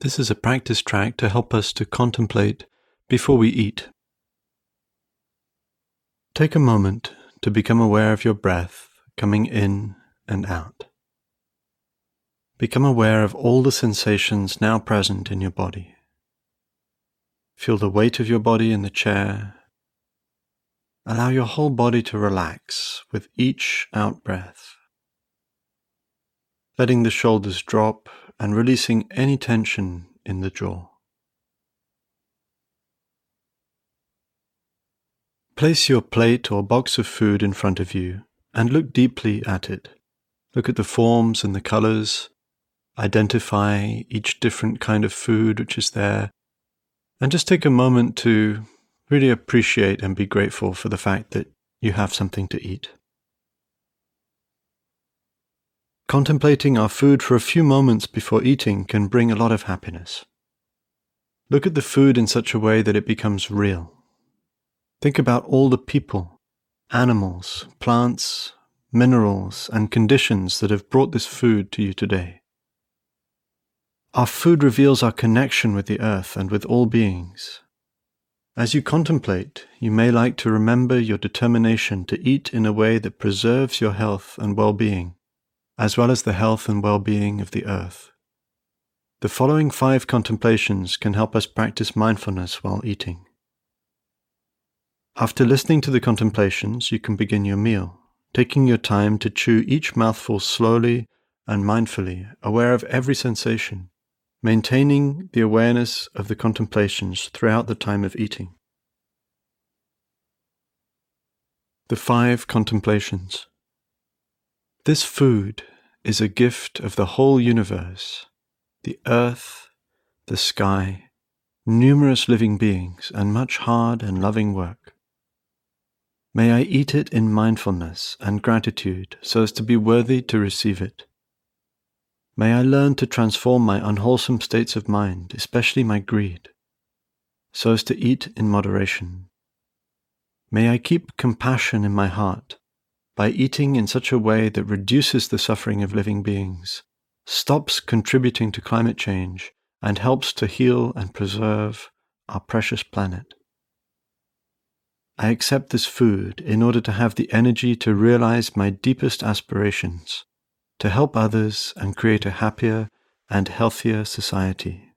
This is a practice track to help us to contemplate before we eat. Take a moment to become aware of your breath coming in and out. Become aware of all the sensations now present in your body. Feel the weight of your body in the chair. Allow your whole body to relax with each out-breath, letting the shoulders drop and releasing any tension in the jaw. Place your plate or box of food in front of you and look deeply at it. Look at the forms and the colors. Identify each different kind of food which is there. And just take a moment to really appreciate and be grateful for the fact that you have something to eat. Contemplating our food for a few moments before eating can bring a lot of happiness. Look at the food in such a way that it becomes real. Think about all the people, animals, plants, minerals, and conditions that have brought this food to you today. Our food reveals our connection with the earth and with all beings. As you contemplate, you may like to remember your determination to eat in a way that preserves your health and well-being, as well as the health and well-being of the earth. The following 5 contemplations can help us practice mindfulness while eating. After listening to the contemplations, you can begin your meal, taking your time to chew each mouthful slowly and mindfully, aware of every sensation, maintaining the awareness of the contemplations throughout the time of eating. The 5 contemplations. This food is a gift of the whole universe, the earth, the sky, numerous living beings, and much hard and loving work. May I eat it in mindfulness and gratitude so as to be worthy to receive it. May I learn to transform my unwholesome states of mind, especially my greed, so as to eat in moderation. May I keep compassion in my heart, by eating in such a way that reduces the suffering of living beings, stops contributing to climate change, and helps to heal and preserve our precious planet. I accept this food in order to have the energy to realize my deepest aspirations, to help others and create a happier and healthier society.